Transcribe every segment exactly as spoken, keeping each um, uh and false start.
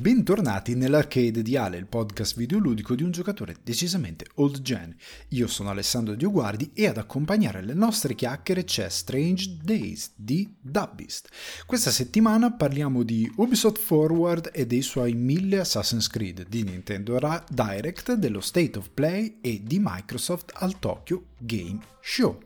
Bentornati nell'Arcade di Ale, il podcast videoludico di un giocatore decisamente old gen. Io sono Alessandro Dioguardi e ad accompagnare le nostre chiacchiere c'è Strange Days di Dubbist. Questa settimana parliamo di Ubisoft Forward e dei suoi mille Assassin's Creed, di Nintendo Direct, dello State of Play e di Microsoft al Tokyo Game Show.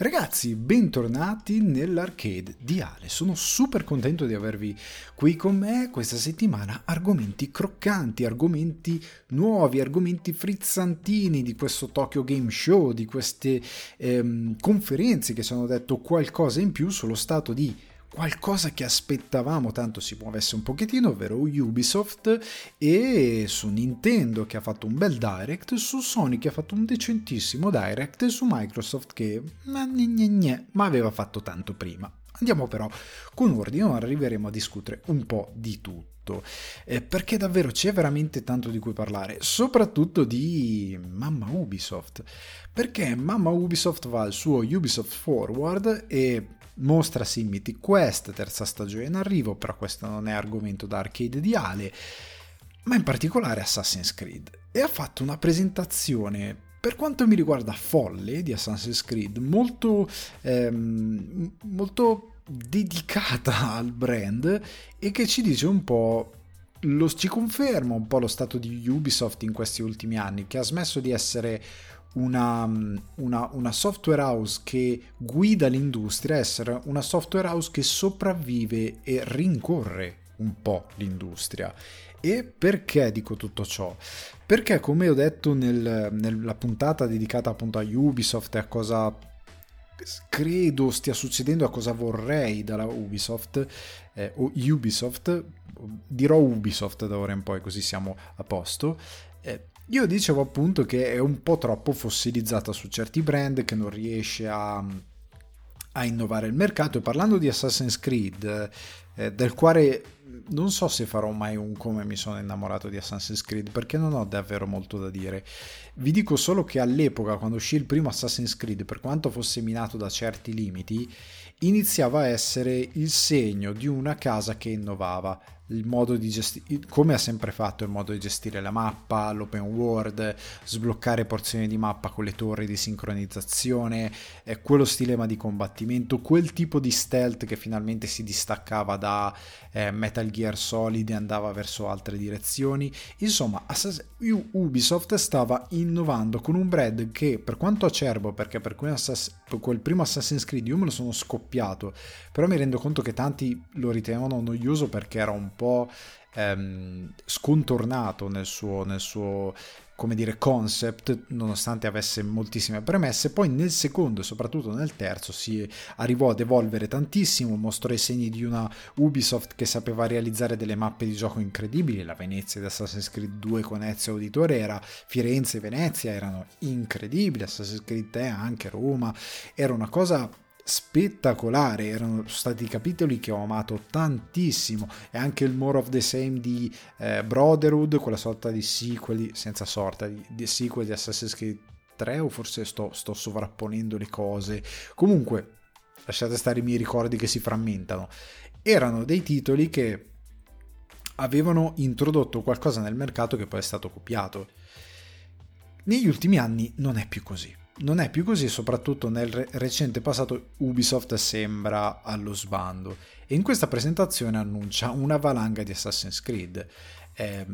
Ragazzi, bentornati nell'Arcade di Ale, sono super contento di avervi qui con me questa settimana. Argomenti croccanti, argomenti nuovi, argomenti frizzantini di questo Tokyo Game Show, di queste ehm, conferenze che ci hanno detto qualcosa in più sullo stato di qualcosa che aspettavamo, tanto si muovesse un pochettino, ovvero Ubisoft, e su Nintendo che ha fatto un bel Direct, su Sony che ha fatto un decentissimo Direct e su Microsoft che ma, gne, gne, gne, ma aveva fatto tanto prima. Andiamo però con ordine, ora arriveremo a discutere un po' di tutto. Eh, perché davvero c'è veramente tanto di cui parlare, soprattutto di mamma Ubisoft, perché mamma Ubisoft va al suo Ubisoft Forward e mostra sì Mythic Quest, terza stagione in arrivo, però questo non è argomento da Arcade di Ale, ma in particolare Assassin's Creed, e ha fatto una presentazione per quanto mi riguarda folle di Assassin's Creed, molto ehm, molto dedicata al brand, e che ci dice un po', lo, ci conferma un po' lo stato di Ubisoft in questi ultimi anni, che ha smesso di essere una, una, una software house che guida l'industria, essere una software house che sopravvive e rincorre un po' l'industria. E perché dico tutto ciò? Perché, come ho detto nel, nella puntata dedicata appunto a Ubisoft e a cosa credo stia succedendo, a cosa vorrei dalla Ubisoft eh, o Ubisoft, dirò Ubisoft da ora in poi così siamo a posto, eh, io dicevo appunto che è un po' troppo fossilizzata su certi brand, che non riesce a, a innovare il mercato. E parlando di Assassin's Creed, eh, del quale non so se farò mai un come mi sono innamorato di Assassin's Creed, perché non ho davvero molto da dire. Vi dico solo che all'epoca, quando uscì il primo Assassin's Creed, per quanto fosse minato da certi limiti, iniziava a essere il segno di una casa che innovava il modo di gestire, come ha sempre fatto, il modo di gestire la mappa, l'open world, sbloccare porzioni di mappa con le torri di sincronizzazione, eh, quello stilema di combattimento, quel tipo di stealth che finalmente si distaccava da eh, Metal Gear Solid e andava verso altre direzioni. Insomma, Assass- Ubisoft stava innovando con un brand che, per quanto acerbo, perché per quel, Assass- per quel primo Assassin's Creed io me lo sono scoppiato, però mi rendo conto che tanti lo ritenevano noioso perché era un po' ehm, scontornato nel suo, nel suo come dire, concept, nonostante avesse moltissime premesse. Poi nel secondo e soprattutto nel terzo si arrivò ad evolvere tantissimo, mostrò i segni di una Ubisoft che sapeva realizzare delle mappe di gioco incredibili. La Venezia di Assassin's Creed due con Ezio Auditore era, Firenze e Venezia erano incredibili, Assassin's Creed tre anche Roma, era una cosa spettacolare, erano stati capitoli che ho amato tantissimo, e anche il More of the Same di eh, Brotherhood, quella sorta di sequel, senza sorta, di, di sequel di Assassin's Creed tre, o forse sto, sto sovrapponendo le cose, comunque lasciate stare i miei ricordi che si frammentano. Erano dei titoli che avevano introdotto qualcosa nel mercato che poi è stato copiato. Negli ultimi anni non è più così. Non è più così, soprattutto nel recente passato Ubisoft sembra allo sbando, e in questa presentazione annuncia una valanga di Assassin's Creed. È,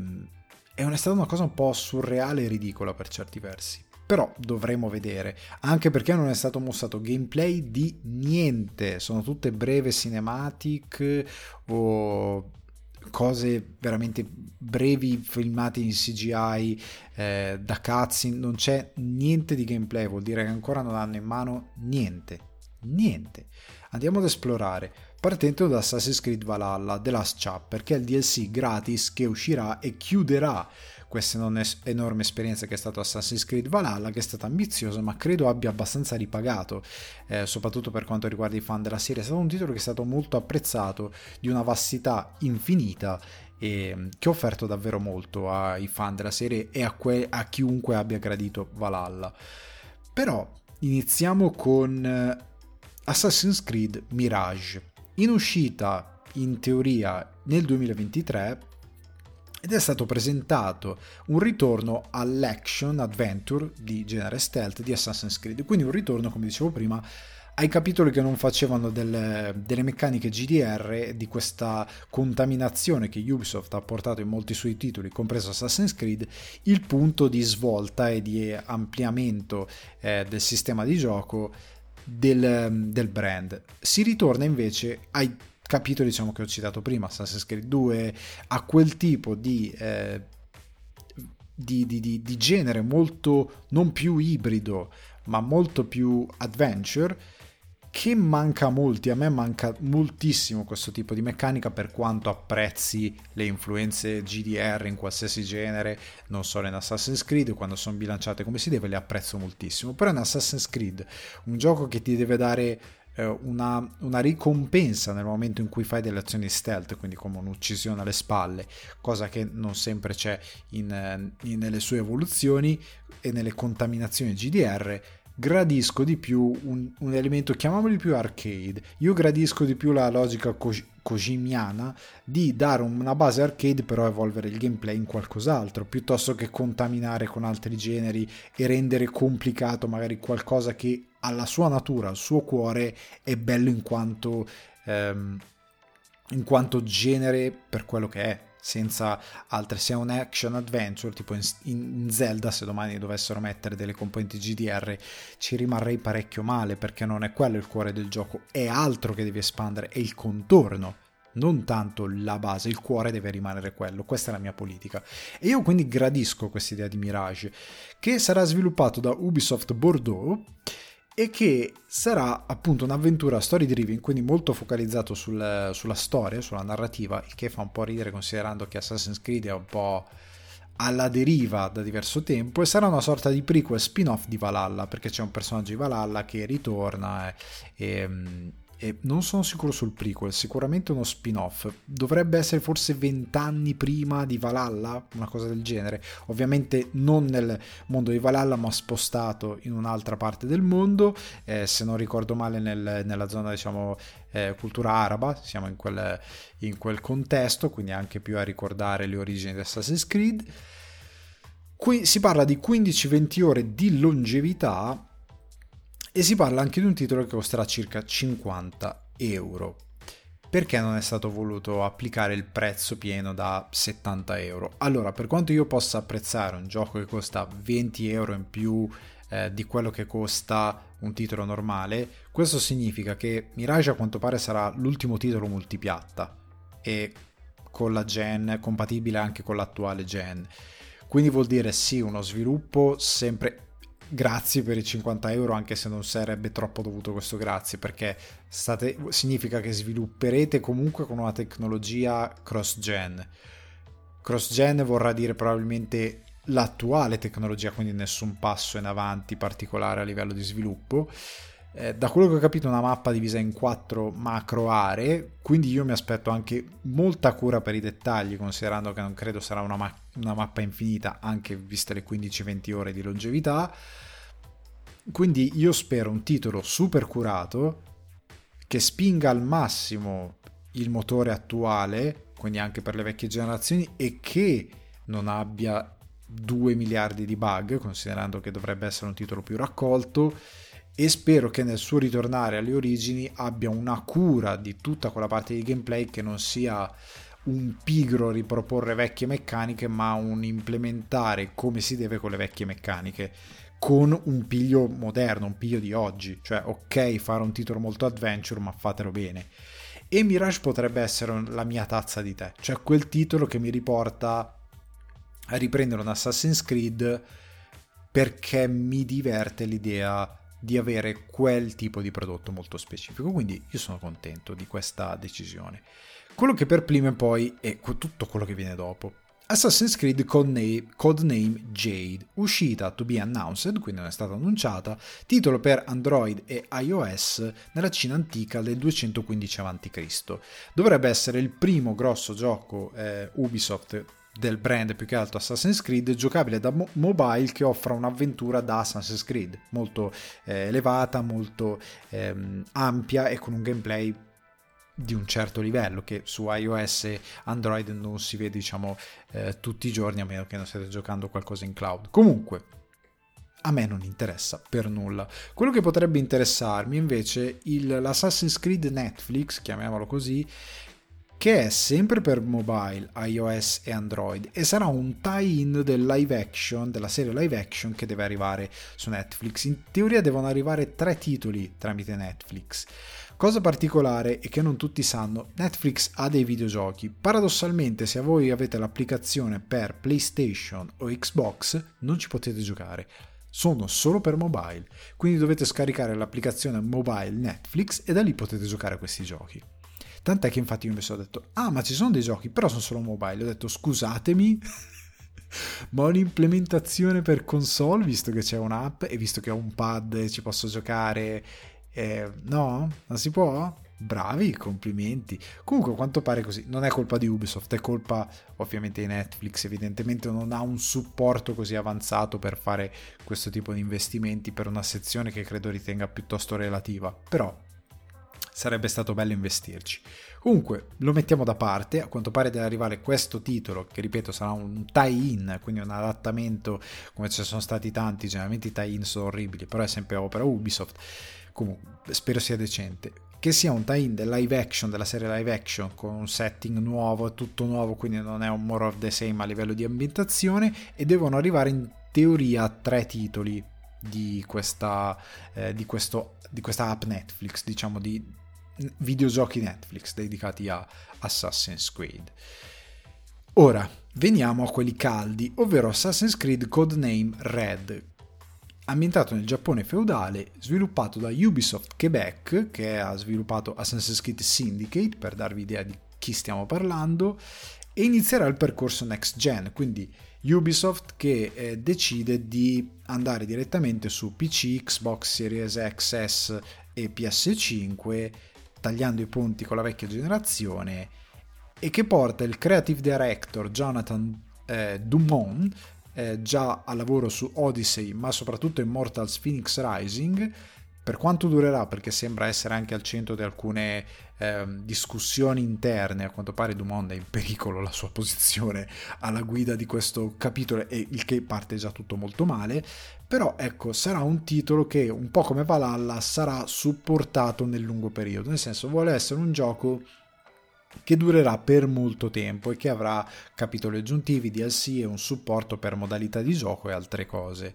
è stata una cosa un po' surreale e ridicola per certi versi, però dovremo vedere, anche perché non è stato mostrato gameplay di niente, sono tutte breve cinematic o cose veramente brevi filmate in C G I eh, da cutscene, non c'è niente di gameplay, vuol dire che ancora non hanno in mano niente niente. Andiamo ad esplorare partendo da Assassin's Creed Valhalla The Last Chapter, che è il D L C gratis che uscirà e chiuderà questa enorme esperienza che è stata Assassin's Creed Valhalla, che è stata ambiziosa ma credo abbia abbastanza ripagato, eh, soprattutto per quanto riguarda i fan della serie. È stato un titolo che è stato molto apprezzato, di una vastità infinita, e che ha offerto davvero molto ai fan della serie e a, que- a chiunque abbia gradito Valhalla. Però iniziamo con Assassin's Creed Mirage, in uscita in teoria nel duemilaventitré, ed è stato presentato un ritorno all'action adventure di genere stealth di Assassin's Creed, quindi un ritorno, come dicevo prima, ai capitoli che non facevano delle, delle meccaniche G D R, di questa contaminazione che Ubisoft ha portato in molti suoi titoli, compreso Assassin's Creed, il punto di svolta e di ampliamento eh, del sistema di gioco del, del brand. Si ritorna invece ai capitoli, diciamo, che ho citato prima, Assassin's Creed due, a quel tipo di... Eh, Di, di, di, di genere molto, non più ibrido ma molto più adventure, che manca a molti. A me manca moltissimo questo tipo di meccanica, per quanto apprezzi le influenze G D R in qualsiasi genere, non solo in Assassin's Creed, quando sono bilanciate come si deve le apprezzo moltissimo, però in Assassin's Creed, un gioco che ti deve dare Una, una ricompensa nel momento in cui fai delle azioni stealth, quindi come un'uccisione alle spalle, cosa che non sempre c'è in, in, nelle sue evoluzioni e nelle contaminazioni G D R, gradisco di più un, un elemento, chiamiamolo più arcade. Io gradisco di più la logica kojimiana di dare una base arcade, però evolvere il gameplay in qualcos'altro, piuttosto che contaminare con altri generi e rendere complicato magari qualcosa che alla sua natura, al suo cuore, è bello in quanto, ehm, in quanto genere per quello che è, senza altre. Se è un action adventure, tipo in, in Zelda, se domani dovessero mettere delle componenti G D R ci rimarrei parecchio male, perché non è quello il cuore del gioco, è altro che devi espandere, è il contorno, non tanto la base. Il cuore deve rimanere quello, questa è la mia politica, e io quindi gradisco questa idea di Mirage, che sarà sviluppato da Ubisoft Bordeaux e che sarà appunto un'avventura story driven, quindi molto focalizzato sul, sulla storia, sulla narrativa, il che fa un po' ridere considerando che Assassin's Creed è un po' alla deriva da diverso tempo, e sarà una sorta di prequel spin-off di Valhalla, perché c'è un personaggio di Valhalla che ritorna e, e, e non sono sicuro sul prequel, sicuramente uno spin-off, dovrebbe essere forse vent'anni prima di Valhalla, una cosa del genere, ovviamente non nel mondo di Valhalla ma spostato in un'altra parte del mondo, eh, se non ricordo male nel, nella zona, diciamo, eh, cultura araba, siamo in quel, in quel contesto, quindi anche più a ricordare le origini di Assassin's Creed. Qui si parla di quindici venti ore di longevità, e si parla anche di un titolo che costerà circa cinquanta euro. Perché non è stato voluto applicare il prezzo pieno da settanta euro? Allora, per quanto io possa apprezzare un gioco che costa venti euro in più eh, di quello che costa un titolo normale, questo significa che Mirage a quanto pare sarà l'ultimo titolo multipiatta e con la gen, compatibile anche con l'attuale gen. Quindi vuol dire sì, uno sviluppo sempre... Grazie per i cinquanta euro, anche se non sarebbe troppo dovuto questo grazie, perché state, significa che svilupperete comunque con una tecnologia cross-gen. Cross-gen vorrà dire probabilmente l'attuale tecnologia, quindi nessun passo in avanti particolare a livello di sviluppo. Eh, da quello che ho capito, una mappa divisa in quattro macro aree, quindi io mi aspetto anche molta cura per i dettagli, considerando che non credo sarà una, ma- una mappa infinita, anche viste le quindici venti ore di longevità. Quindi io spero un titolo super curato, che spinga al massimo il motore attuale, quindi anche per le vecchie generazioni, e che non abbia due miliardi di bug, considerando che dovrebbe essere un titolo più raccolto, e spero che nel suo ritornare alle origini abbia una cura di tutta quella parte di gameplay, che non sia un pigro riproporre vecchie meccaniche, ma un implementare come si deve con le vecchie meccaniche, con un piglio moderno, un piglio di oggi, cioè ok fare un titolo molto adventure ma fatelo bene. E Mirage potrebbe essere la mia tazza di tè, cioè quel titolo che mi riporta a riprendere un Assassin's Creed, perché mi diverte l'idea di avere quel tipo di prodotto molto specifico. Quindi io sono contento di questa decisione. Quello che perplime poi è tutto quello che viene dopo. Assassin's Creed Codename, Codename Jade, uscita to be announced, quindi non è stata annunciata, titolo per Android e iOS nella Cina antica del duecentoquindici avanti Cristo. Dovrebbe essere il primo grosso gioco eh, Ubisoft del brand, più che altro Assassin's Creed, giocabile da mo- mobile, che offra un'avventura da Assassin's Creed molto eh, elevata, molto ehm, ampia e con un gameplay di un certo livello che su iOS e Android non si vede, diciamo, eh, tutti i giorni, a meno che non stiate giocando qualcosa in cloud. Comunque a me non interessa per nulla. Quello che potrebbe interessarmi invece il, l'Assassin's Creed Netflix, chiamiamolo così, che è sempre per mobile, iOS e Android, e sarà un tie-in del live action, della serie live action che deve arrivare su Netflix. In teoria devono arrivare tre titoli tramite Netflix. Cosa particolare e che non tutti sanno, Netflix ha dei videogiochi. Paradossalmente, se voi avete l'applicazione per PlayStation o Xbox, non ci potete giocare. Sono solo per mobile, quindi dovete scaricare l'applicazione mobile Netflix e da lì potete giocare a questi giochi. Tant'è che infatti io mi sono detto, ah ma ci sono dei giochi, però sono solo mobile. Ho detto, scusatemi, ma ho un'implementazione per console, visto che c'è un'app e visto che ho un pad e ci posso giocare. Eh, no? Non si può? Bravi, complimenti. Comunque a quanto pare così, non è colpa di Ubisoft, è colpa ovviamente di Netflix, evidentemente non ha un supporto così avanzato per fare questo tipo di investimenti per una sezione che credo ritenga piuttosto relativa, però sarebbe stato bello investirci. Comunque lo mettiamo da parte, a quanto pare deve arrivare questo titolo che ripeto sarà un tie-in, quindi un adattamento, come ci sono stati tanti, generalmente i tie-in sono orribili, però è sempre opera Ubisoft. Comunque spero sia decente, che sia un tie-in del live action, della serie live action, con un setting nuovo, tutto nuovo, quindi non è un more of the same a livello di ambientazione, e devono arrivare in teoria tre titoli di questa eh, di questo di questa app Netflix, diciamo, di videogiochi Netflix dedicati a Assassin's Creed. Ora veniamo a quelli caldi, ovvero Assassin's Creed Codename Red, ambientato nel Giappone feudale, sviluppato da Ubisoft Quebec, che ha sviluppato Assassin's Creed Syndicate, per darvi idea di chi stiamo parlando, e inizierà il percorso next gen, quindi Ubisoft che eh, decide di andare direttamente su P C, Xbox Series X S e P S cinque, tagliando i ponti con la vecchia generazione, e che porta il creative director Jonathan eh, Dumont, eh, già a lavoro su Odyssey ma soprattutto Immortals Fenyx Rising, per quanto durerà, perché sembra essere anche al centro di alcune eh, discussioni interne. A quanto pare Dumont è in pericolo la sua posizione alla guida di questo capitolo, e il che parte già tutto molto male, però ecco, sarà un titolo che un po' come Valhalla sarà supportato nel lungo periodo, nel senso vuole essere un gioco che durerà per molto tempo e che avrà capitoli aggiuntivi, D L C e un supporto per modalità di gioco e altre cose.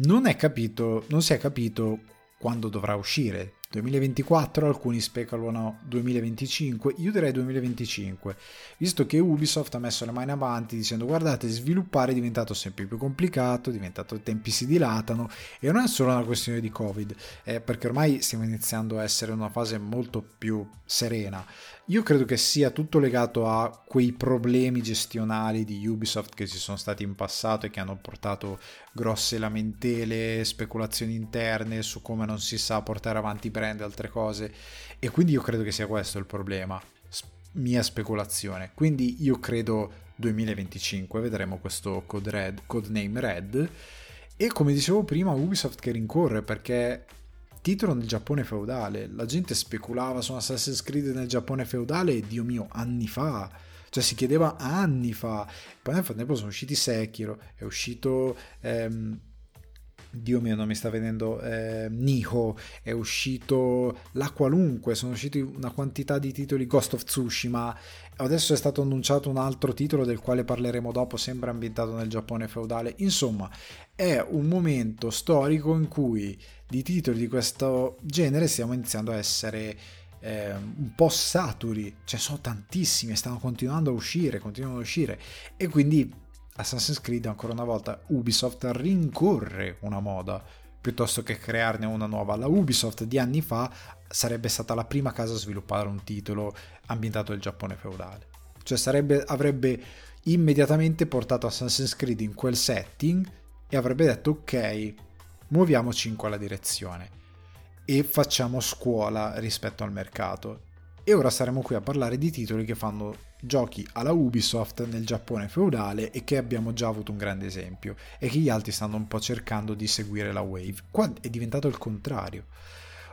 Non è capito, non si è capito quando dovrà uscire, duemilaventiquattro, alcuni speculano duemilaventicinque, io direi duemilaventicinque, visto che Ubisoft ha messo le mani avanti dicendo guardate, sviluppare è diventato sempre più complicato, è diventato, i tempi si dilatano, e non è solo una questione di Covid, eh, perché ormai stiamo iniziando a essere in una fase molto più serena. Io credo che sia tutto legato a quei problemi gestionali di Ubisoft che ci sono stati in passato e che hanno portato grosse lamentele, speculazioni interne su come non si sa portare avanti brand e altre cose, e quindi io credo che sia questo il problema, mia speculazione. Quindi io credo duemilaventicinque vedremo questo Code Red, Codename Red, e come dicevo prima Ubisoft che rincorre, perché titolo nel Giappone feudale, la gente speculava su Assassin's Creed nel Giappone feudale, Dio mio, anni fa, cioè si chiedeva anni fa. Poi nel frattempo sono usciti Sekiro, è uscito ehm, Dio mio non mi sta venendo eh, Nioh, è uscito la qualunque, sono usciti una quantità di titoli, Ghost of Tsushima, adesso è stato annunciato un altro titolo del quale parleremo dopo, sempre ambientato nel Giappone feudale. Insomma è un momento storico in cui di titoli di questo genere stiamo iniziando a essere eh, un po' saturi, cioè sono tantissimi e stanno continuando a uscire, continuano a uscire, e quindi Assassin's Creed ancora una volta Ubisoft rincorre una moda piuttosto che crearne una nuova. La Ubisoft di anni fa sarebbe stata la prima casa a sviluppare un titolo ambientato nel Giappone feudale, cioè sarebbe, avrebbe immediatamente portato Assassin's Creed in quel setting e avrebbe detto ok, muoviamoci in quella direzione e facciamo scuola rispetto al mercato. E ora saremo qui a parlare di titoli che fanno giochi alla Ubisoft nel Giappone feudale e che abbiamo già avuto un grande esempio, e che gli altri stanno un po' cercando di seguire la wave. Qua è diventato il contrario.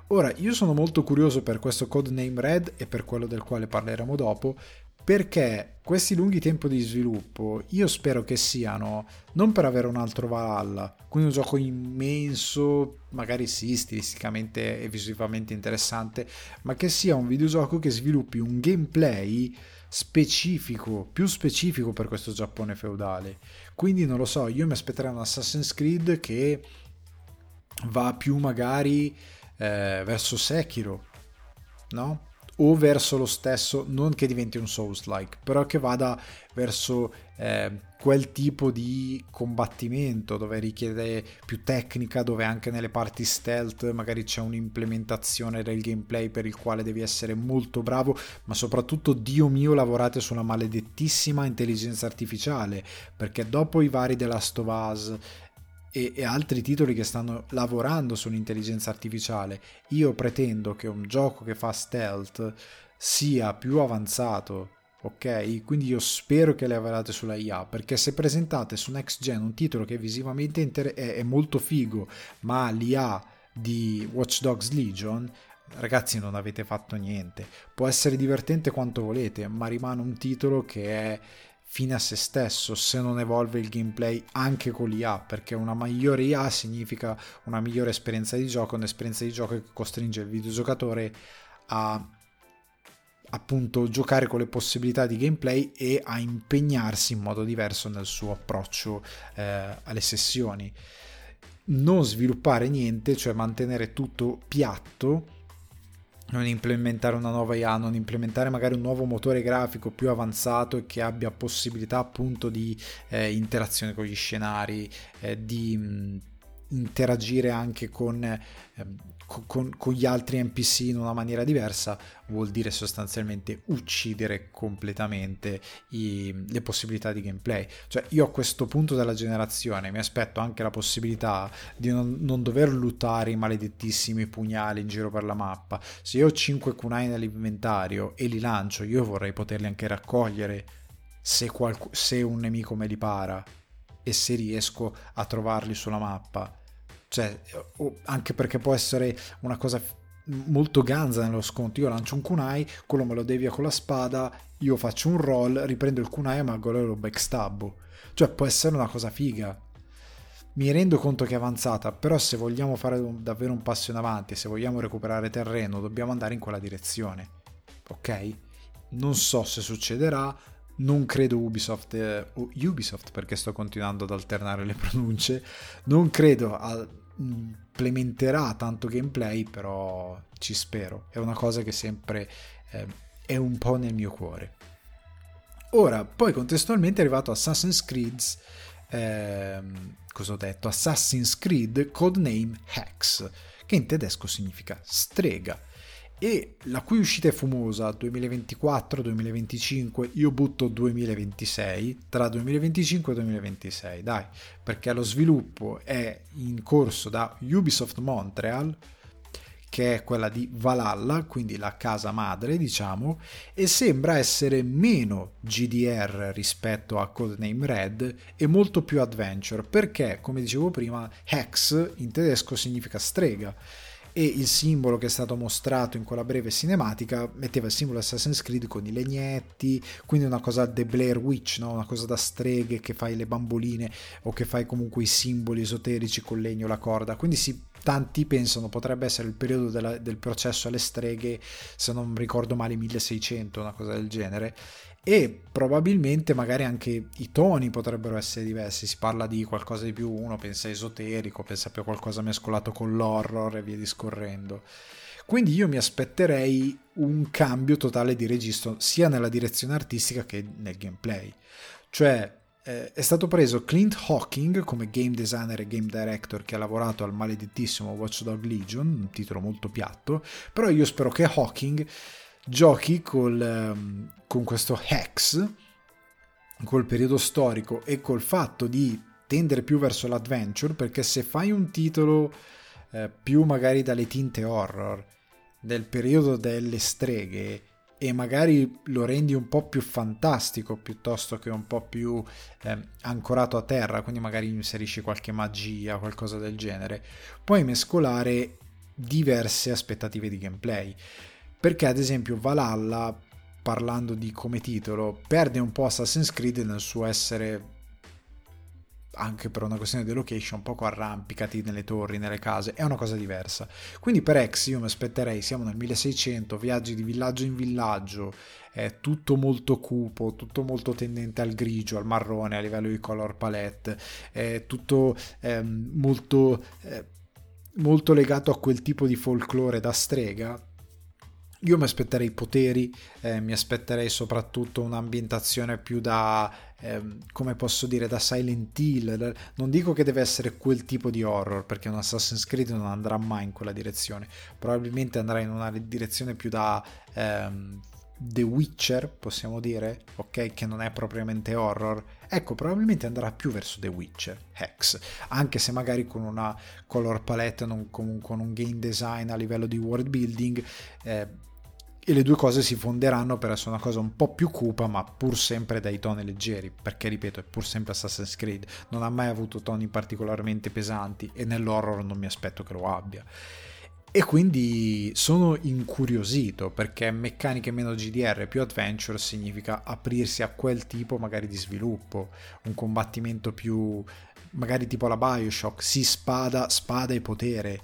Ora, io sono molto curioso per questo Codename Red e per quello del quale parleremo dopo, perché questi lunghi tempi di sviluppo io spero che siano non per avere un altro Valhalla, quindi un gioco immenso, magari sì, stilisticamente e visivamente interessante, ma che sia un videogioco che sviluppi un gameplay specifico, più specifico per questo Giappone feudale. Quindi non lo so, io mi aspetterei un Assassin's Creed che va più magari eh, verso Sekiro, no? O verso lo stesso, non che diventi un Souls-like, però che vada verso eh, quel tipo di combattimento dove richiede più tecnica, dove anche nelle parti stealth magari c'è un'implementazione del gameplay per il quale devi essere molto bravo, ma soprattutto, Dio mio, lavorate sulla maledettissima intelligenza artificiale, perché dopo i vari The Last of Us e, e altri titoli che stanno lavorando sull'intelligenza artificiale, io pretendo che un gioco che fa stealth sia più avanzato, ok? Quindi io spero che lavorate sulla I A, perché se presentate su Next Gen un titolo che visivamente inter- è, è molto figo, ma l'I A di Watch Dogs Legion, ragazzi, non avete fatto niente. Può essere divertente quanto volete, ma rimane un titolo che è fine a se stesso se non evolve il gameplay anche con l'I A, perché una migliore I A significa una migliore esperienza di gioco, un'esperienza di gioco che costringe il videogiocatore a, appunto, giocare con le possibilità di gameplay e a impegnarsi in modo diverso nel suo approccio eh, alle sessioni. Non sviluppare niente, cioè mantenere tutto piatto, non implementare una nuova I A, non implementare magari un nuovo motore grafico più avanzato e che abbia possibilità appunto di eh, interazione con gli scenari, eh, di mh, interagire anche con, eh, con, con gli altri N P C in una maniera diversa, vuol dire sostanzialmente uccidere completamente i, le possibilità di gameplay. Cioè, io a questo punto della generazione mi aspetto anche la possibilità di non, non dover lottare i maledettissimi pugnali in giro per la mappa. Se io ho cinque kunai nell'inventario e li lancio, io vorrei poterli anche raccogliere se, qualc- se un nemico me li para e se riesco a trovarli sulla mappa. Cioè, anche perché può essere una cosa molto ganza nello scontro. Io lancio un kunai, quello me lo devia con la spada, io faccio un roll, riprendo il kunai e magari lo backstabbo. Cioè, può essere una cosa figa. Mi rendo conto che è avanzata, però se vogliamo fare davvero un passo in avanti, se vogliamo recuperare terreno, dobbiamo andare in quella direzione, ok? Non so se succederà, non credo Ubisoft eh, o Ubisoft, perché sto continuando ad alternare le pronunce, non credo al implementerà tanto gameplay, però ci spero, è una cosa che sempre eh, è un po' nel mio cuore. Ora, poi contestualmente è arrivato Assassin's Creed eh, cosa ho detto? Assassin's Creed Codename Hex, che in tedesco significa strega, e la cui uscita è fumosa, duemilaventiquattro duemilaventicinque, io butto duemilaventisei, tra duemilaventicinque e duemilaventisei, dai, perché lo sviluppo è in corso da Ubisoft Montreal, che è quella di Valhalla, quindi la casa madre, diciamo, e sembra essere meno G D R rispetto a Codename Red e molto più adventure, perché, come dicevo prima, Hex in tedesco significa strega, e il simbolo che è stato mostrato in quella breve cinematica metteva il simbolo Assassin's Creed con i legnetti, quindi una cosa de Blair Witch, no? Una cosa da streghe, che fai le bamboline o che fai comunque i simboli esoterici col legno, la corda. Quindi sì, tanti pensano potrebbe essere il periodo della, del processo alle streghe, se non ricordo male milleseicento, una cosa del genere, e probabilmente magari anche i toni potrebbero essere diversi, si parla di qualcosa di più, uno pensa esoterico, pensa più a qualcosa mescolato con l'horror e via discorrendo. Quindi io mi aspetterei un cambio totale di registro sia nella direzione artistica che nel gameplay, cioè Eh, è stato preso Clint Hocking come game designer e game director, che ha lavorato al maledettissimo Watch Dogs Legion, un titolo molto piatto, però io spero che Hocking giochi col, ehm, con questo Hex, col periodo storico e col fatto di tendere più verso l'adventure, perché se fai un titolo eh, più magari dalle tinte horror del periodo delle streghe e magari lo rendi un po' più fantastico piuttosto che un po' più eh, ancorato a terra, quindi magari inserisci qualche magia, qualcosa del genere, puoi mescolare diverse aspettative di gameplay, perché ad esempio Valhalla, parlando di come titolo, perde un po' Assassin's Creed nel suo essere, anche per una questione di location, poco arrampicati nelle torri, nelle case. È una cosa diversa. Quindi per Hex io mi aspetterei, siamo nel milleseicento, viaggi di villaggio in villaggio, è tutto molto cupo, tutto molto tendente al grigio, al marrone a livello di color palette, è tutto eh, molto eh, molto legato a quel tipo di folklore da strega. Io mi aspetterei poteri, eh, mi aspetterei soprattutto un'ambientazione più da, eh, come posso dire, da Silent Hill. Non dico che deve essere quel tipo di horror, perché un Assassin's Creed non andrà mai in quella direzione. Probabilmente andrà in una direzione più da ehm, The Witcher, possiamo dire, ok, che non è propriamente horror. Ecco, probabilmente andrà più verso The Witcher, Hex, anche se magari con una color palette, non, con, con un game design a livello di world building, eh, e le due cose si fonderanno per essere una cosa un po' più cupa, ma pur sempre dai toni leggeri, perché ripeto, è pur sempre Assassin's Creed, non ha mai avuto toni particolarmente pesanti e nell'horror non mi aspetto che lo abbia. E quindi sono incuriosito, perché meccaniche meno G D R più adventure significa aprirsi a quel tipo magari di sviluppo, un combattimento più magari tipo la Bioshock, si spada, spada e potere,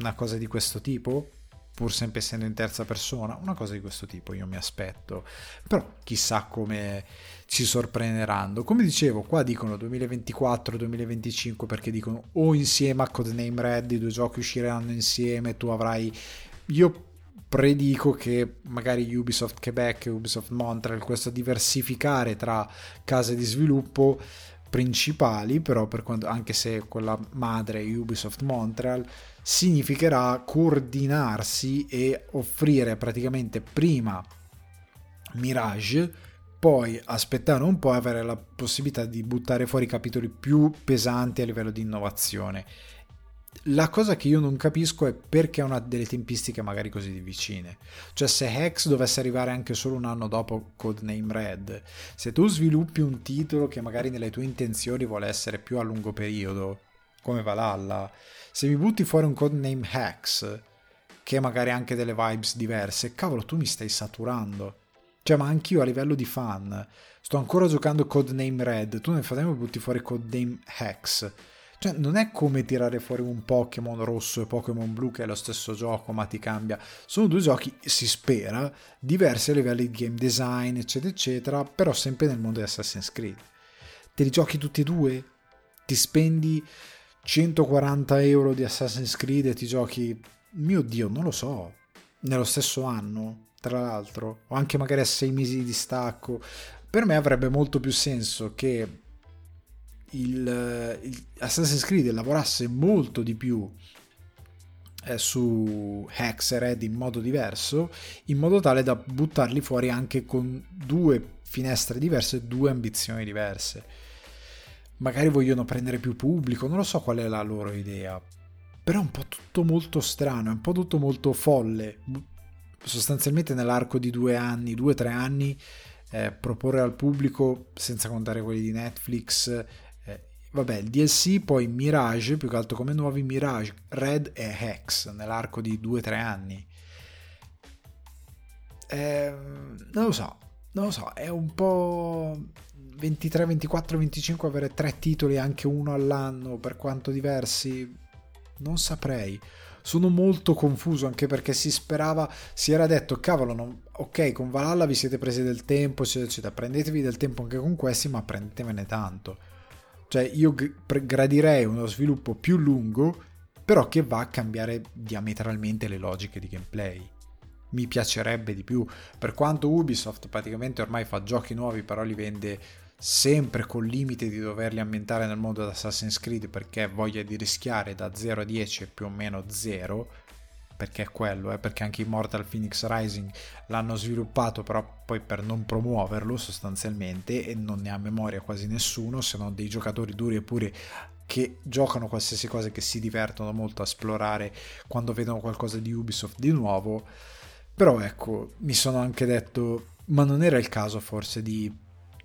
una cosa di questo tipo, pur sempre essendo in terza persona, una cosa di questo tipo io mi aspetto, però chissà come ci sorprenderanno. Come dicevo, qua dicono duemilaventiquattro duemilaventicinque, perché dicono o insieme a Codename Red i due giochi usciranno insieme, tu avrai, io predico che magari Ubisoft Quebec e Ubisoft Montreal, questo diversificare tra case di sviluppo principali, però per quando, anche se quella madre Ubisoft Montreal, significherà coordinarsi e offrire praticamente prima Mirage, poi aspettare un po' e avere la possibilità di buttare fuori capitoli più pesanti a livello di innovazione. La cosa che io non capisco è perché ha una delle tempistiche magari così di vicine, cioè se Hex dovesse arrivare anche solo un anno dopo Codename Red, se tu sviluppi un titolo che magari nelle tue intenzioni vuole essere più a lungo periodo come Valhalla, se mi butti fuori un Codename Hex che magari ha anche delle vibes diverse, cavolo, tu mi stai saturando. Cioè, ma anch'io a livello di fan sto ancora giocando Codename Red, tu nel frattempo butti fuori Codename Hex. Cioè, non è come tirare fuori un Pokémon rosso e Pokémon blu che è lo stesso gioco ma ti cambia. Sono due giochi, si spera, diversi a livelli di game design, eccetera eccetera, però sempre nel mondo di Assassin's Creed. Te li giochi tutti e due? Ti spendi centoquaranta euro di Assassin's Creed e ti giochi, mio Dio, non lo so, nello stesso anno, tra l'altro, o anche magari a sei mesi di distacco. Per me avrebbe molto più senso che Il, il Assassin's Creed lavorasse molto di più eh, su Hex e Red in modo diverso, in modo tale da buttarli fuori anche con due finestre diverse, due ambizioni diverse. Magari vogliono prendere più pubblico, non lo so qual è la loro idea, però è un po' tutto molto strano, è un po' tutto molto folle. Sostanzialmente nell'arco di due anni, due o tre anni, eh, proporre al pubblico, senza contare quelli di Netflix, vabbè, il D L C, poi Mirage, più che altro come nuovi Mirage, Red e Hex nell'arco di due tre anni, eh, non lo so non lo so, è un po' ventitré, ventiquattro, venticinque avere tre titoli, anche uno all'anno, per quanto diversi, non saprei, sono molto confuso, anche perché si sperava, si era detto, cavolo, non, ok, con Valhalla vi siete presi del tempo, eccetera eccetera, prendetevi del tempo anche con questi, ma prendetevene tanto. Cioè, io gradirei uno sviluppo più lungo, però che va a cambiare diametralmente le logiche di gameplay. Mi piacerebbe di più, per quanto Ubisoft praticamente ormai fa giochi nuovi, però li vende sempre col limite di doverli ambientare nel mondo di Assassin's Creed, perché voglia di rischiare da zero a dieci è più o meno zero, perché è quello, eh? Perché anche Immortals Fenyx Rising l'hanno sviluppato, però poi per non promuoverlo sostanzialmente, e non ne ha memoria quasi nessuno, se non dei giocatori duri e puri che giocano qualsiasi cosa, che si divertono molto a esplorare quando vedono qualcosa di Ubisoft di nuovo. Però ecco, mi sono anche detto, ma non era il caso forse di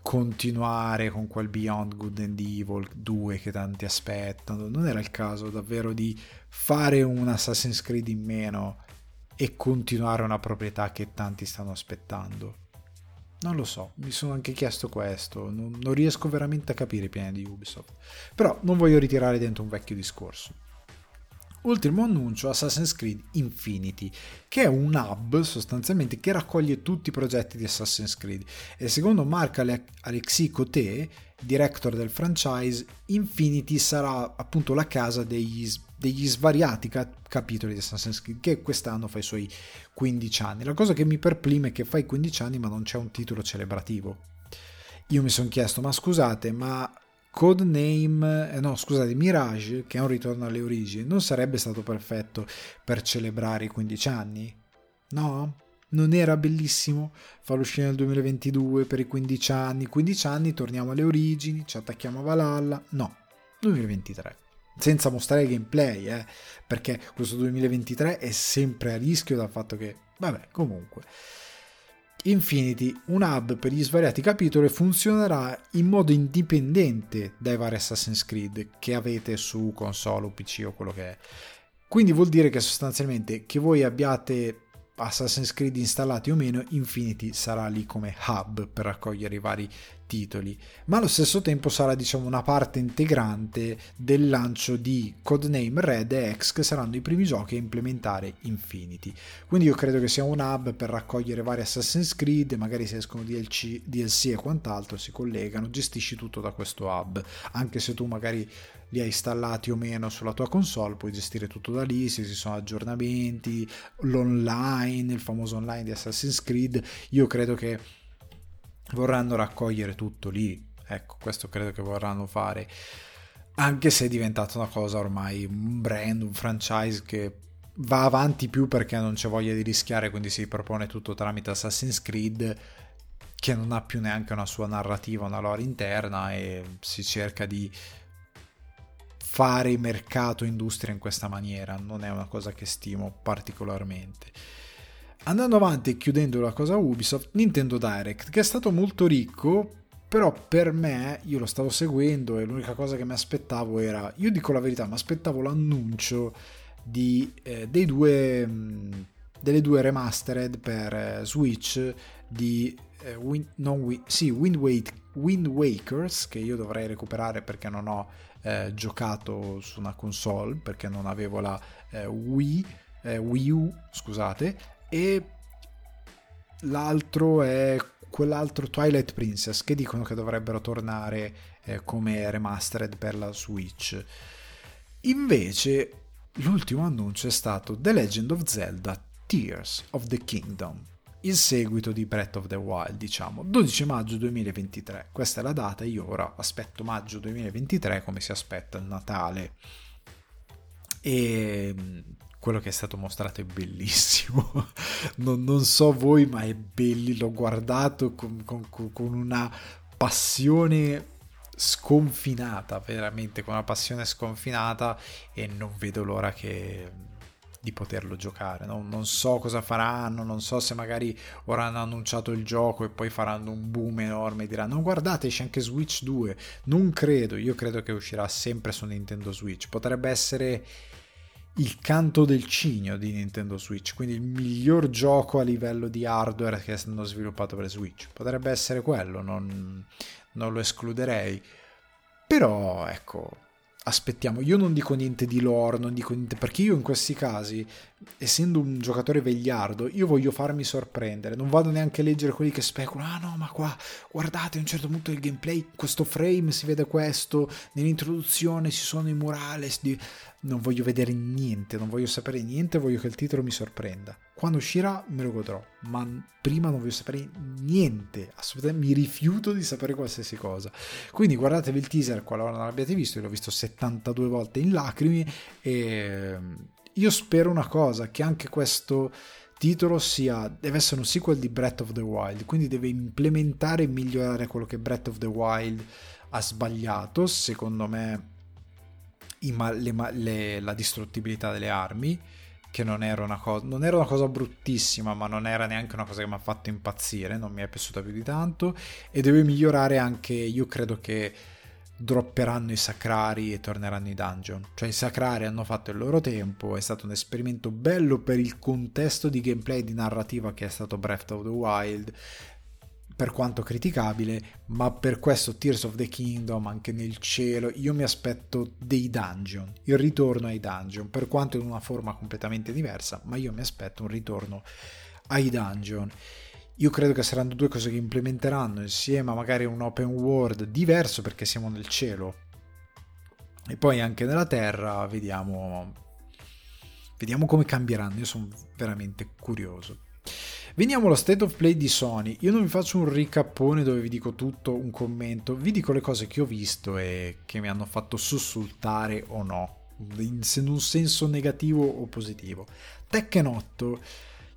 continuare con quel Beyond Good and Evil due che tanti aspettano. Non era il caso davvero di fare un Assassin's Creed in meno e continuare una proprietà che tanti stanno aspettando? Non lo so, mi sono anche chiesto questo, non, non riesco veramente a capire i piani di Ubisoft, però non voglio ritirare dentro un vecchio discorso. Ultimo annuncio, Assassin's Creed Infinity, che è un hub sostanzialmente che raccoglie tutti i progetti di Assassin's Creed, e secondo Marc Alexis Coté, director del franchise, Infinity sarà appunto la casa degli, degli svariati cap- capitoli di Assassin's Creed, che quest'anno fa i suoi quindici anni. La cosa che mi perplime è che fa i quindici anni ma non c'è un titolo celebrativo. Io mi sono chiesto, ma scusate, ma Codename, eh no scusate, Mirage, che è un ritorno alle origini, non sarebbe stato perfetto per celebrare i quindici anni? No? Non era bellissimo farlo uscire nel duemilaventidue per i quindici anni? quindici anni, torniamo alle origini, ci attacchiamo a Valhalla? No, duemilaventitré. Senza mostrare gameplay, eh, perché questo duemilaventitré è sempre a rischio dal fatto che, vabbè, comunque... Infinity, un hub per gli svariati capitoli, funzionerà in modo indipendente dai vari Assassin's Creed che avete su console o P C o quello che è. Quindi vuol dire che sostanzialmente, che voi abbiate Assassin's Creed installati o meno, Infinity sarà lì come hub per raccogliere i vari titoli, ma allo stesso tempo sarà, diciamo, una parte integrante del lancio di Codename Red e Hex, che saranno i primi giochi a implementare Infinity. Quindi io credo che sia un hub per raccogliere vari Assassin's Creed, magari se escono D L C, D L C e quant'altro si collegano, gestisci tutto da questo hub, anche se tu magari li hai installati o meno sulla tua console, puoi gestire tutto da lì, se ci sono aggiornamenti, l'online, il famoso online di Assassin's Creed. Io credo che vorranno raccogliere tutto lì, ecco, questo credo che vorranno fare, anche se è diventata una cosa ormai, un brand, un franchise che va avanti più perché non c'è voglia di rischiare, quindi si propone tutto tramite Assassin's Creed, che non ha più neanche una sua narrativa, una lore interna, e si cerca di fare mercato, industria in questa maniera. Non è una cosa che stimo particolarmente. Andando avanti e chiudendo la cosa Ubisoft, Nintendo Direct, che è stato molto ricco, però per me, io lo stavo seguendo e l'unica cosa che mi aspettavo era, io dico la verità, mi aspettavo l'annuncio di, eh, dei due, delle due remastered per eh, Switch di eh, Wind, non Wind, sì, Wind, Wake, Wind Wakers, che io dovrei recuperare perché non ho eh, giocato su una console, perché non avevo la eh, Wii, eh, Wii U, scusate, e l'altro è quell'altro Twilight Princess, che dicono che dovrebbero tornare eh, come remastered per la Switch. Invece l'ultimo annuncio è stato The Legend of Zelda Tears of the Kingdom, il seguito di Breath of the Wild, diciamo, dodici maggio duemilaventitré, questa è la data. Io ora aspetto maggio duemilaventitré come si aspetta il Natale, e quello che è stato mostrato è bellissimo. non, non so voi, ma è belli, l'ho guardato con, con, con una passione sconfinata, veramente con una passione sconfinata, e non vedo l'ora che di poterlo giocare. No? Non so cosa faranno, non so se magari ora hanno annunciato il gioco e poi faranno un boom enorme e diranno guardate c'è anche Switch due, non credo, io credo che uscirà sempre su Nintendo Switch, potrebbe essere il canto del cigno di Nintendo Switch, quindi il miglior gioco a livello di hardware che è stato sviluppato per Switch, potrebbe essere quello, non, non lo escluderei, però ecco, aspettiamo. Io non dico niente di lore, non dico niente, perché io in questi casi, essendo un giocatore vegliardo, io voglio farmi sorprendere, non vado neanche a leggere quelli che speculano, ah no ma qua guardate a un certo punto del gameplay questo frame si vede questo, nell'introduzione ci sono i murales di... non voglio vedere niente, non voglio sapere niente, voglio che il titolo mi sorprenda. Quando uscirà me lo godrò, ma prima non voglio sapere niente, assolutamente mi rifiuto di sapere qualsiasi cosa. Quindi guardatevi il teaser qualora non l'abbiate visto, io l'ho visto settantadue volte in lacrime, e io spero una cosa, che anche questo titolo sia, deve essere un sequel di Breath of the Wild, quindi deve implementare e migliorare quello che Breath of the Wild ha sbagliato, secondo me, I ma- le ma- le- la distruttibilità delle armi, che non era una cosa non era una cosa bruttissima, ma non era neanche una cosa che mi ha fatto impazzire, non mi è piaciuta più di tanto, e deve migliorare anche. Io credo che dropperanno i sacrari e torneranno i dungeon, cioè i sacrari hanno fatto il loro tempo, è stato un esperimento bello per il contesto di gameplay e di narrativa che è stato Breath of the Wild, per quanto criticabile, ma per questo Tears of the Kingdom, anche nel cielo, io mi aspetto dei dungeon, il ritorno ai dungeon, per quanto in una forma completamente diversa, ma io mi aspetto un ritorno ai dungeon. Io credo che saranno due cose che implementeranno insieme a magari un open world diverso, perché siamo nel cielo, e poi anche nella terra vediamo vediamo come cambieranno. Io sono veramente curioso. Veniamo allo State of Play di Sony. Io non vi faccio un ricappone dove vi dico tutto, un commento, vi dico le cose che ho visto e che mi hanno fatto sussultare o no, in un senso negativo o positivo. Tekken otto,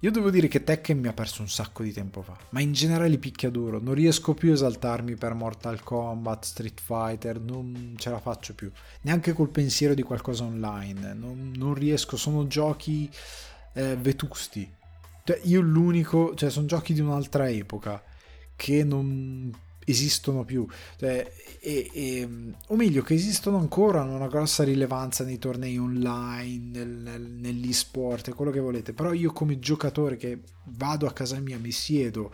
io devo dire che Tekken mi ha perso un sacco di tempo fa, ma in generale picchia duro, non riesco più a esaltarmi per Mortal Kombat, Street Fighter, non ce la faccio più, neanche col pensiero di qualcosa online, non, non riesco, sono giochi eh, vetusti. Io l'unico, cioè sono giochi di un'altra epoca che non esistono più, cioè, e, e, o meglio che esistono ancora, hanno una grossa rilevanza nei tornei online, nel, nel, nell'e-sport, quello che volete, però io come giocatore che vado a casa mia, mi siedo,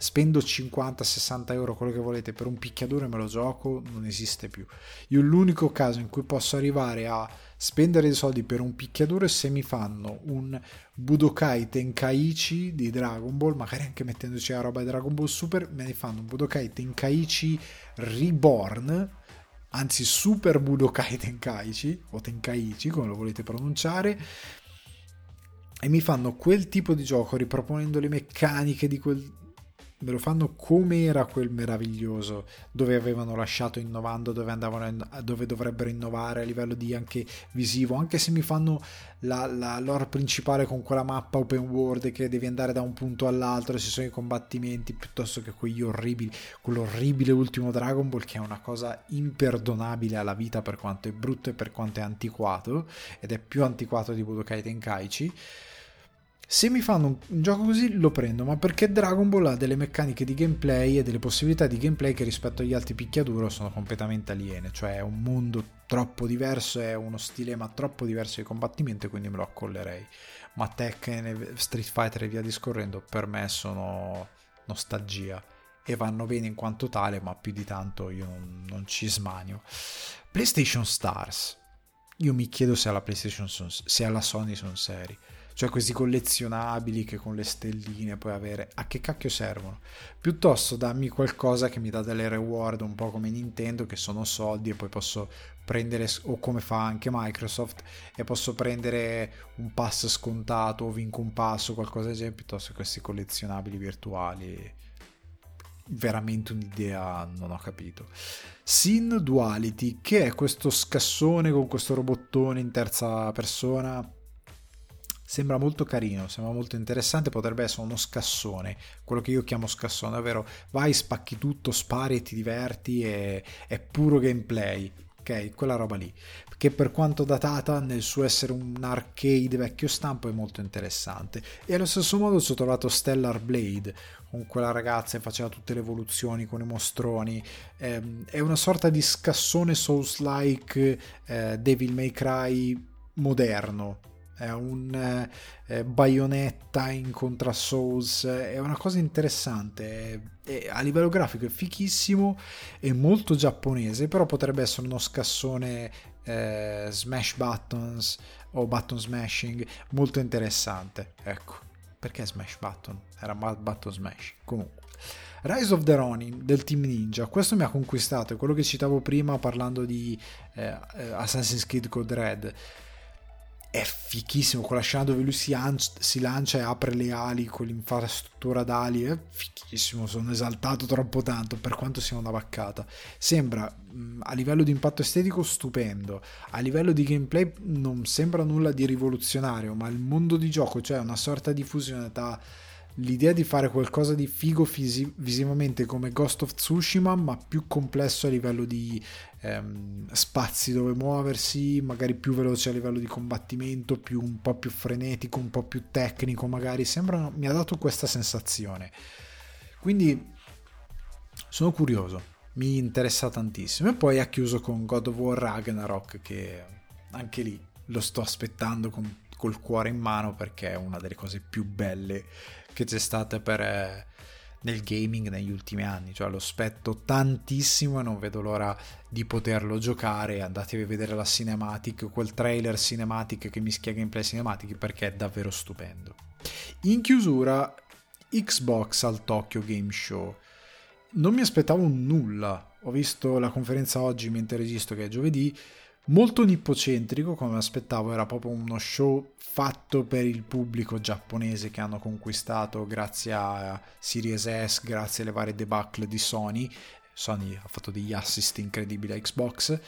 spendo cinquanta sessanta euro, quello che volete, per un picchiaduro e me lo gioco, non esiste più. Io l'unico caso in cui posso arrivare a spendere dei soldi per un picchiaduro è se mi fanno un Budokai Tenkaichi di Dragon Ball, magari anche mettendoci la roba di Dragon Ball Super, me ne fanno un Budokai Tenkaichi Reborn, anzi Super Budokai Tenkaichi o Tenkaichi, come lo volete pronunciare, e mi fanno quel tipo di gioco riproponendo le meccaniche di quel... me lo fanno come era quel meraviglioso, dove avevano lasciato innovando, dove andavano, dove dovrebbero innovare a livello di anche visivo, anche se mi fanno la, la lore principale con quella mappa open world che devi andare da un punto all'altro, ci sono i combattimenti, piuttosto che quegli orribili, quell'orribile ultimo Dragon Ball che è una cosa imperdonabile alla vita per quanto è brutto e per quanto è antiquato, ed è più antiquato di Budokai Tenkaichi. Se mi fanno un, un gioco così lo prendo, ma perché Dragon Ball ha delle meccaniche di gameplay e delle possibilità di gameplay che rispetto agli altri picchiaduro sono completamente aliene, cioè è un mondo troppo diverso, è uno stilema troppo diverso di combattimento, e quindi me lo accollerei. Ma Tekken, Street Fighter e via discorrendo per me sono nostalgia e vanno bene in quanto tale, ma più di tanto io non, non ci smanio. PlayStation Stars, io mi chiedo se alla PlayStation son, se alla Sony sono seri, cioè questi collezionabili che con le stelline puoi avere, a che cacchio servono? Piuttosto dammi qualcosa che mi dà delle reward, un po' come Nintendo, che sono soldi e poi posso prendere, o come fa anche Microsoft, e posso prendere un pass scontato o vinco un passo, qualcosa del genere, piuttosto che questi collezionabili virtuali. Veramente un'idea non ho capito. Sin Duality, che è questo scassone con questo robottone in terza persona, sembra molto carino, sembra molto interessante, potrebbe essere uno scassone, quello che io chiamo scassone, ovvero vai, spacchi tutto, spari e ti diverti, e è puro gameplay, ok? Quella roba lì, che per quanto datata nel suo essere un arcade vecchio stampo è molto interessante. E allo stesso modo ci ho trovato Stellar Blade, con quella ragazza che faceva tutte le evoluzioni con i mostroni, è una sorta di scassone Souls-like, eh, Devil May Cry moderno, è un eh, Bayonetta in contra Souls, è una cosa interessante, è, è, a livello grafico è fichissimo, è molto giapponese, però potrebbe essere uno scassone eh, smash buttons o button smashing molto interessante, ecco, perché smash button? Era button smash. Comunque Rise of the Ronin del team Ninja, questo mi ha conquistato, è quello che citavo prima parlando di eh, Assassin's Creed Code Red, è fichissimo, con la scena dove lui si, an- si lancia e apre le ali con l'infrastruttura d'ali, è fichissimo, sono esaltato troppo tanto per quanto sia una vaccata, sembra mh, a livello di impatto estetico stupendo, a livello di gameplay non sembra nulla di rivoluzionario, ma il mondo di gioco, cioè una sorta di fusione tra l'idea di fare qualcosa di figo visi- visivamente come Ghost of Tsushima, ma più complesso a livello di ehm, spazi dove muoversi, magari più veloce a livello di combattimento, più, un po' più frenetico, un po' più tecnico magari, sembra, mi ha dato questa sensazione, quindi sono curioso, mi interessa tantissimo. E poi ha chiuso con God of War Ragnarok, che anche lì lo sto aspettando con, col cuore in mano, perché è una delle cose più belle che c'è stata per, eh, nel gaming negli ultimi anni, cioè lo aspetto tantissimo e non vedo l'ora di poterlo giocare. Andatevi a vedere la cinematic, quel trailer cinematic che mischia gameplay cinematic, perché è davvero stupendo. In chiusura, Xbox al Tokyo Game Show. Non mi aspettavo nulla, ho visto la conferenza oggi mentre registro, che è giovedì, molto nippocentrico come aspettavo, era proprio uno show fatto per il pubblico giapponese che hanno conquistato grazie a Series S, grazie alle varie debacle di Sony. Sony ha fatto degli assist incredibili a Xbox,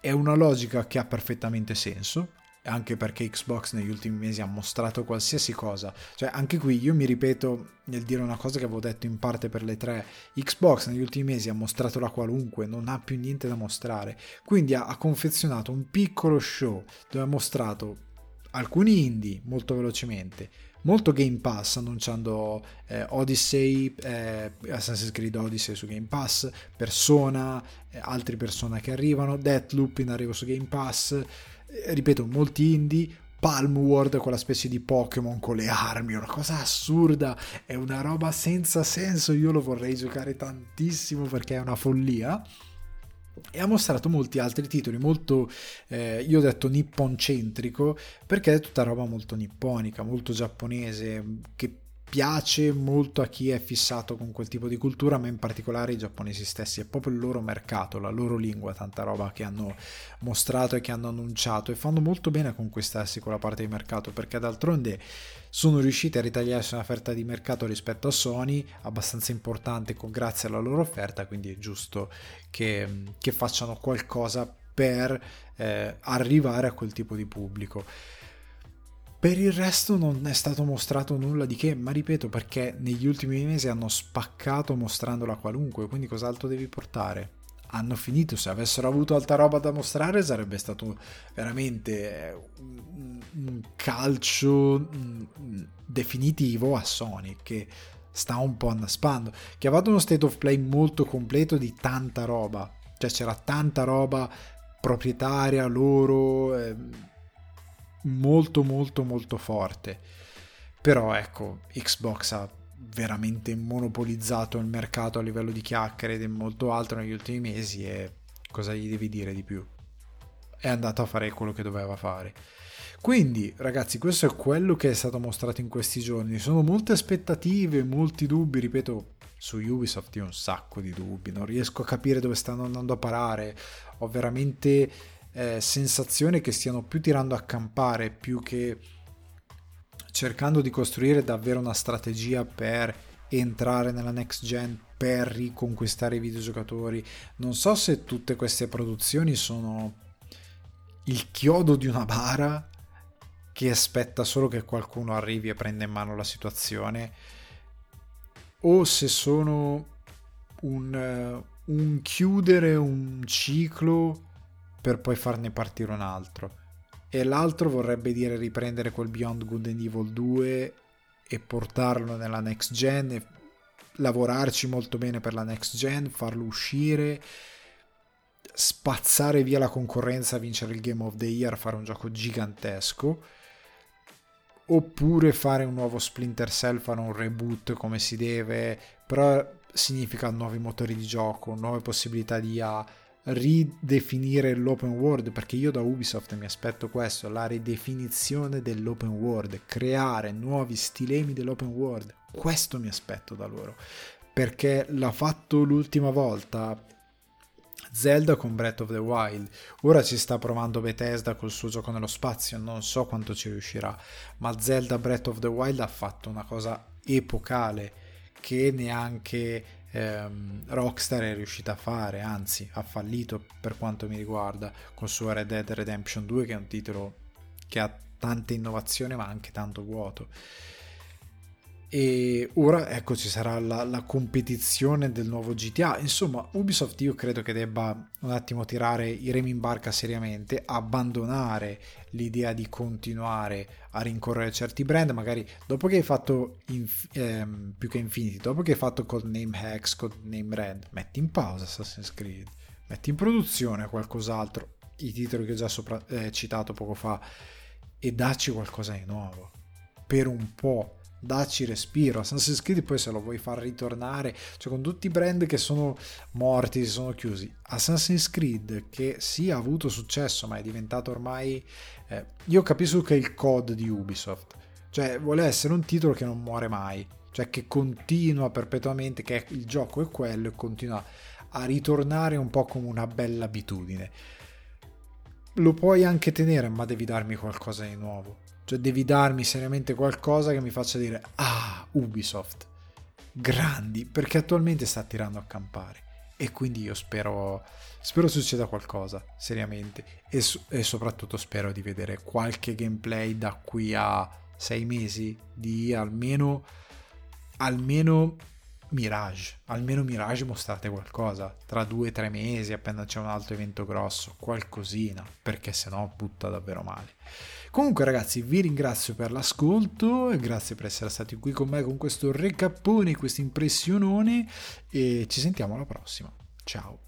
è una logica che ha perfettamente senso, anche perché Xbox negli ultimi mesi ha mostrato qualsiasi cosa, cioè anche qui io mi ripeto nel dire una cosa che avevo detto in parte per le tre, Xbox negli ultimi mesi ha mostrato la qualunque, non ha più niente da mostrare, quindi ha, ha confezionato un piccolo show dove ha mostrato alcuni indie molto velocemente, molto Game Pass, annunciando eh, Odyssey, eh, Assassin's Creed Odyssey su Game Pass, Persona, eh, altri Persona che arrivano, Deathloop in arrivo su Game Pass, ripeto, molti indie, Palm World, quella specie di Pokémon con le armi, una cosa assurda, è una roba senza senso, io lo vorrei giocare tantissimo perché è una follia, e ha mostrato molti altri titoli molto, eh, io ho detto nipponcentrico, perché è tutta roba molto nipponica, molto giapponese, che piace molto a chi è fissato con quel tipo di cultura, ma in particolare i giapponesi stessi, è proprio il loro mercato, la loro lingua, tanta roba che hanno mostrato e che hanno annunciato, e fanno molto bene a conquistarsi quella parte di mercato, perché d'altronde sono riusciti a ritagliarsi un'offerta di mercato rispetto a Sony abbastanza importante con, grazie alla loro offerta, quindi è giusto che, che facciano qualcosa per eh, arrivare a quel tipo di pubblico. Per il resto non è stato mostrato nulla di che, ma ripeto, perché negli ultimi mesi hanno spaccato mostrandola qualunque, quindi cos'altro devi portare? Hanno finito, se avessero avuto altra roba da mostrare sarebbe stato veramente un calcio definitivo a Sony, che sta un po' annaspando, che ha fatto uno State of Play molto completo di tanta roba, cioè c'era tanta roba proprietaria loro... Eh, molto molto molto forte, però ecco, Xbox ha veramente monopolizzato il mercato a livello di chiacchiere ed è molto alto negli ultimi mesi, e cosa gli devi dire di più, è andato a fare quello che doveva fare. Quindi ragazzi, questo è quello che è stato mostrato in questi giorni, sono molte aspettative, molti dubbi, ripeto, su Ubisoft io ho un sacco di dubbi, non riesco a capire dove stanno andando a parare, ho veramente Eh, sensazione che stiano più tirando a campare più che cercando di costruire davvero una strategia per entrare nella next gen, per riconquistare i videogiocatori. Non so se tutte queste produzioni sono il chiodo di una bara che aspetta solo che qualcuno arrivi e prenda in mano la situazione, o se sono un, un chiudere un ciclo per poi farne partire un altro, e l'altro vorrebbe dire riprendere quel Beyond Good and Evil due e portarlo nella next gen e lavorarci molto bene per la next gen, farlo uscire, spazzare via la concorrenza, vincere il Game of the Year, fare un gioco gigantesco, oppure fare un nuovo Splinter Cell, fare un reboot come si deve, però significa nuovi motori di gioco, nuove possibilità di I A, ridefinire l'open world, perché io da Ubisoft mi aspetto questo, la ridefinizione dell'open world, creare nuovi stilemi dell'open world, questo mi aspetto da loro, perché l'ha fatto l'ultima volta Zelda con Breath of the Wild, ora ci sta provando Bethesda col suo gioco nello spazio, non so quanto ci riuscirà, ma Zelda Breath of the Wild ha fatto una cosa epocale che neanche Rockstar è riuscita a fare, anzi ha fallito per quanto mi riguarda col suo Red Dead Redemption due, che è un titolo che ha tante innovazioni ma anche tanto vuoto, e ora ecco ci sarà la, la competizione del nuovo G T A. Insomma, Ubisoft io credo che debba un attimo tirare i remi in barca seriamente, abbandonare l'idea di continuare a rincorrere certi brand. Magari dopo che hai fatto inf- ehm, più che Infinity, dopo che hai fatto Codename Hex, Codename Red, metti in pausa Assassin's Creed, metti in produzione qualcos'altro, i titoli che ho già sopra- eh, citato poco fa, e dacci qualcosa di nuovo per un po'. Dacci respiro. Assassin's Creed poi se lo vuoi far ritornare, cioè con tutti i brand che sono morti, si sono chiusi, Assassin's Creed che sì ha avuto successo ma è diventato ormai eh, io capisco che è il C O D di Ubisoft, cioè vuole essere un titolo che non muore mai, cioè che continua perpetuamente, che è, il gioco è quello e continua a ritornare un po' come una bella abitudine. Lo puoi anche tenere, ma devi darmi qualcosa di nuovo. Cioè devi darmi seriamente qualcosa che mi faccia dire ah, Ubisoft grandi, perché attualmente sta tirando a campare, e quindi io spero spero succeda qualcosa seriamente, e, e soprattutto spero di vedere qualche gameplay da qui a sei mesi di almeno almeno Mirage, almeno Mirage mostrate qualcosa, tra due o tre mesi appena c'è un altro evento grosso, qualcosina, perché sennò butta davvero male. Comunque ragazzi, vi ringrazio per l'ascolto e grazie per essere stati qui con me con questo recappone, questo impressionone, e ci sentiamo alla prossima, ciao!